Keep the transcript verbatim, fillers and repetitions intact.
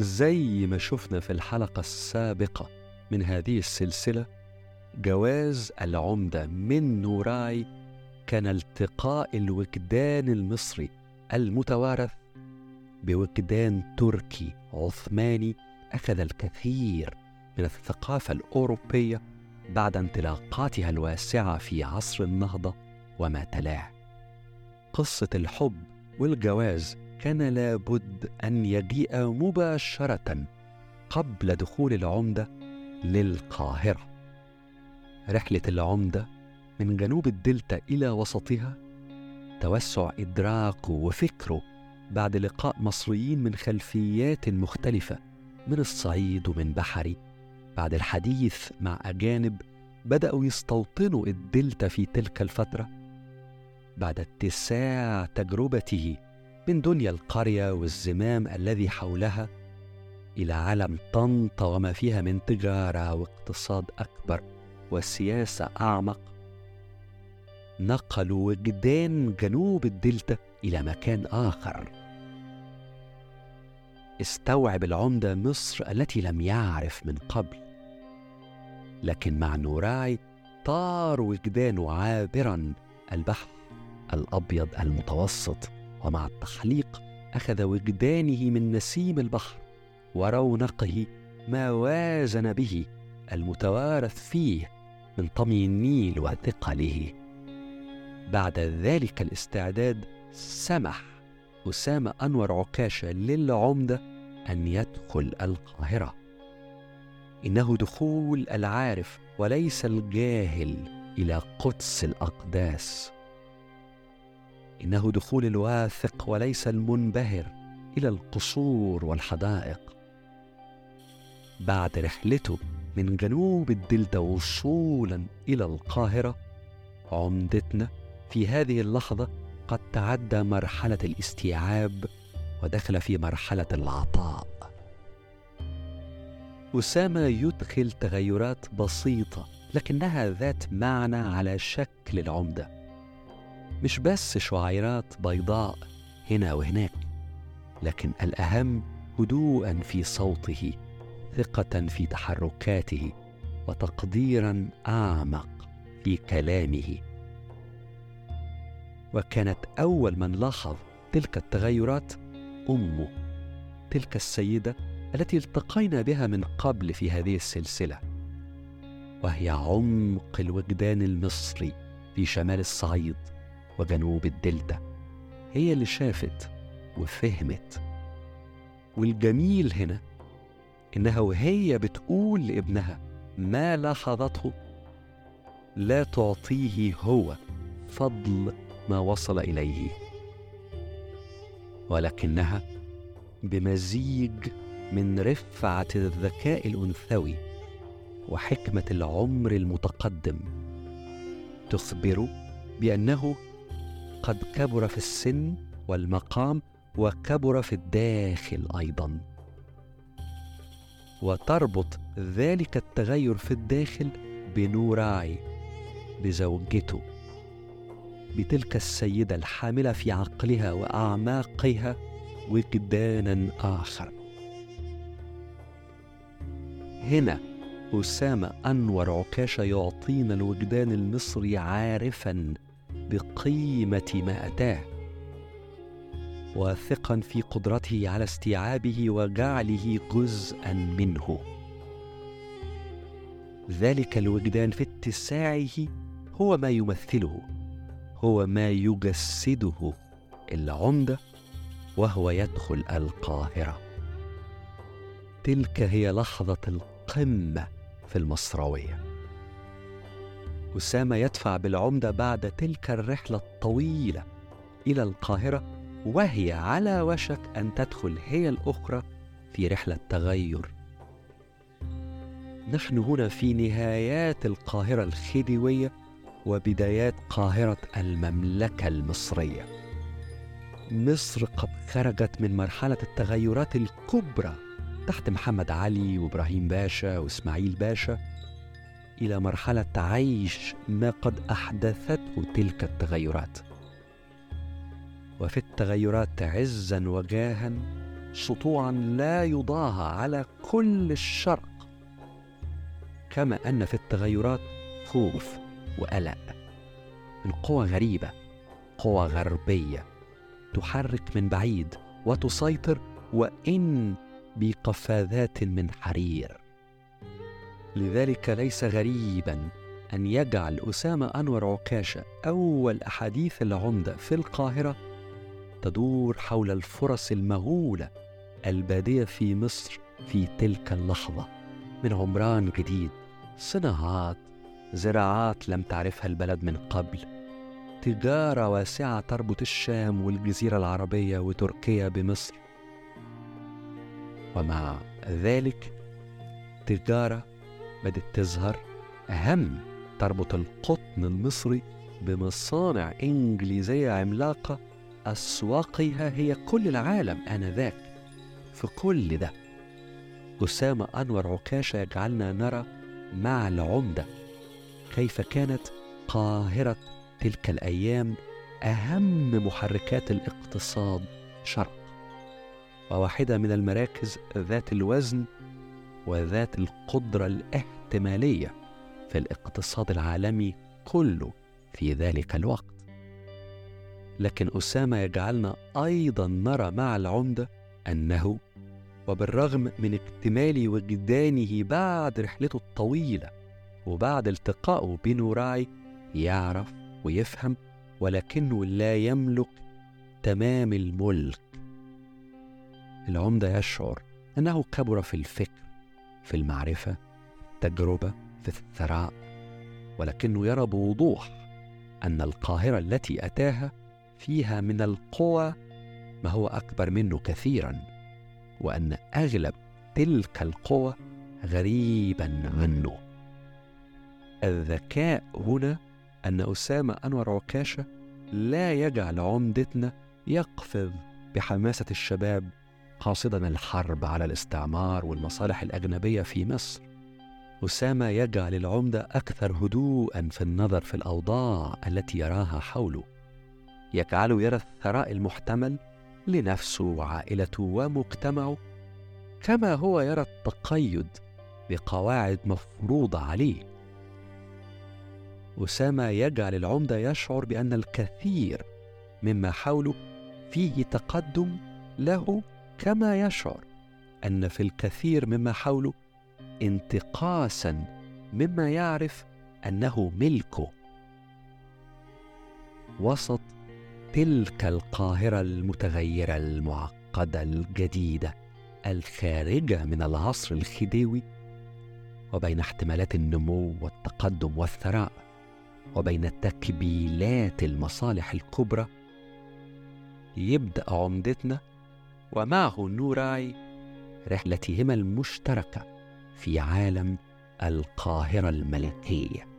زي ما شفنا في الحلقة السابقة من هذه السلسلة، جواز العمدة من نوراي كان التقاء الوجدان المصري المتوارث بوجدان تركي عثماني أخذ الكثير من الثقافة الأوروبية بعد انطلاقاتها الواسعة في عصر النهضة وما تلاه. قصة الحب والجواز كان لابد أن يجيء مباشرة قبل دخول العمدة للقاهرة. رحلة العمدة من جنوب الدلتا إلى وسطها، توسع إدراكه وفكره بعد لقاء مصريين من خلفيات مختلفة من الصعيد ومن بحري، بعد الحديث مع أجانب بدأوا يستوطنوا الدلتا في تلك الفترة، بعد اتساع تجربته من دنيا القرية والزمام الذي حولها إلى عالم طنطا وما فيها من تجارة واقتصاد أكبر وسياسة أعمق، نقلوا وجدان جنوب الدلتا إلى مكان آخر. استوعب العمدة مصر التي لم يعرف من قبل، لكن مع نوراي طار وجدانه عابراً البحر الأبيض المتوسط، ومع التحليق أخذ وجدانه من نسيم البحر ورونقه ما وازن به المتوارث فيه من طمي النيل وثقله. بعد ذلك الاستعداد سمح أسامة أنور عكاشة للعمدة أن يدخل القاهرة. إنه دخول العارف وليس الجاهل إلى قدس الأقداس، إنه دخول الواثق وليس المنبهر إلى القصور والحدائق. بعد رحلته من جنوب الدلتا وصولا إلى القاهرة، عمدتنا في هذه اللحظة قد تعدى مرحلة الاستيعاب ودخل في مرحلة العطاء. أسامة يدخل تغيرات بسيطة لكنها ذات معنى على شكل العمدة، مش بس شعيرات بيضاء هنا وهناك، لكن الأهم هدوءا في صوته، ثقة في تحركاته، وتقديرا أعمق في كلامه. وكانت أول من لاحظ تلك التغيرات أمه، تلك السيدة التي التقينا بها من قبل في هذه السلسلة، وهي عمق الوجدان المصري في شمال الصعيد وجنوب الدلتا. هي اللي شافت وفهمت. والجميل هنا إنها وهي بتقول لابنها ما لاحظته لا تعطيه هو فضل ما وصل إليه، ولكنها بمزيج من رفعة الذكاء الأنثوي وحكمة العمر المتقدم تخبره بأنه قد كبر في السن والمقام وكبر في الداخل أيضا، وتربط ذلك التغير في الداخل بنوراي، بزوجته، بتلك السيدة الحاملة في عقلها وأعماقها وجدانا آخر. هنا أسامة أنور عكاشة يعطينا الوجدان المصري عارفا بقيمة ما أتاه، واثقا في قدرته على استيعابه وجعله جزءا منه. ذلك الوجدان في اتساعه هو ما يمثله، هو ما يجسده العمدة وهو يدخل القاهرة. تلك هي لحظة القمة في المصراوية. أسامة يدفع بالعمدة بعد تلك الرحلة الطويلة إلى القاهرة، وهي على وشك أن تدخل هي الأخرى في رحلة تغير. نحن هنا في نهايات القاهرة الخديوية وبدايات قاهرة المملكة المصرية. مصر قد خرجت من مرحلة التغيرات الكبرى تحت محمد علي وإبراهيم باشا وإسماعيل باشا إلى مرحلة عيش ما قد أحدثته تلك التغيرات، وفي التغيرات عزا وجاها سطوعا لا يضاهى على كل الشرق، كما أن في التغيرات خوف وقلق من قوى غريبة، قوى غربية تحرك من بعيد وتسيطر وإن بقفازات من حرير. لذلك ليس غريبا أن يجعل أسامة أنور عكاشة أول أحاديث العمدة في القاهرة تدور حول الفرص المهولة البادية في مصر في تلك اللحظة، من عمران جديد، صناعات، زراعات لم تعرفها البلد من قبل، تجارة واسعة تربط الشام والجزيرة العربية وتركيا بمصر، ومع ذلك تجارة بدت تظهر أهم تربط القطن المصري بمصانع إنجليزية عملاقة أسواقها هي كل العالم آنذاك. في كل ده أسامة أنور عكاشة يجعلنا نرى مع العمدة كيف كانت قاهرة تلك الأيام أهم محركات الاقتصاد شرق، وواحدة من المراكز ذات الوزن وذات القدرة الاحتمالية في الاقتصاد العالمي كله في ذلك الوقت. لكن أسامة يجعلنا أيضا نرى مع العمدة أنه وبالرغم من اكتمال وجدانه بعد رحلته الطويلة وبعد التقائه بنوراي يعرف ويفهم، ولكنه لا يملك تمام الملك. العمدة يشعر أنه كبر في الفكر، في المعرفة، التجربة، في الثراء، ولكنه يرى بوضوح أن القاهرة التي أتاها فيها من القوى ما هو أكبر منه كثيرا، وأن أغلب تلك القوى غريبا عنه. الذكاء هنا أن أسامة أنور عكاشة لا يجعل عمدتنا يقفز بحماسة الشباب قاصدا الحرب على الاستعمار والمصالح الأجنبية في مصر. أسامة يجعل العمدة أكثر هدوءا في النظر في الأوضاع التي يراها حوله، يجعله يرى الثراء المحتمل لنفسه وعائلته ومجتمعه كما هو يرى التقيد بقواعد مفروضة عليه. أسامة يجعل العمدة يشعر بأن الكثير مما حوله فيه تقدم له، كما يشعر أن في الكثير مما حوله انتقاصا مما يعرف أنه ملكه. وسط تلك القاهرة المتغيرة المعقدة الجديدة الخارجة من العصر الخديوي، وبين احتمالات النمو والتقدم والثراء، وبين تكبيلات المصالح الكبرى، يبدأ عمدتنا ومعه نوراي رحلتهما المشتركة في عالم القاهرة الملكية.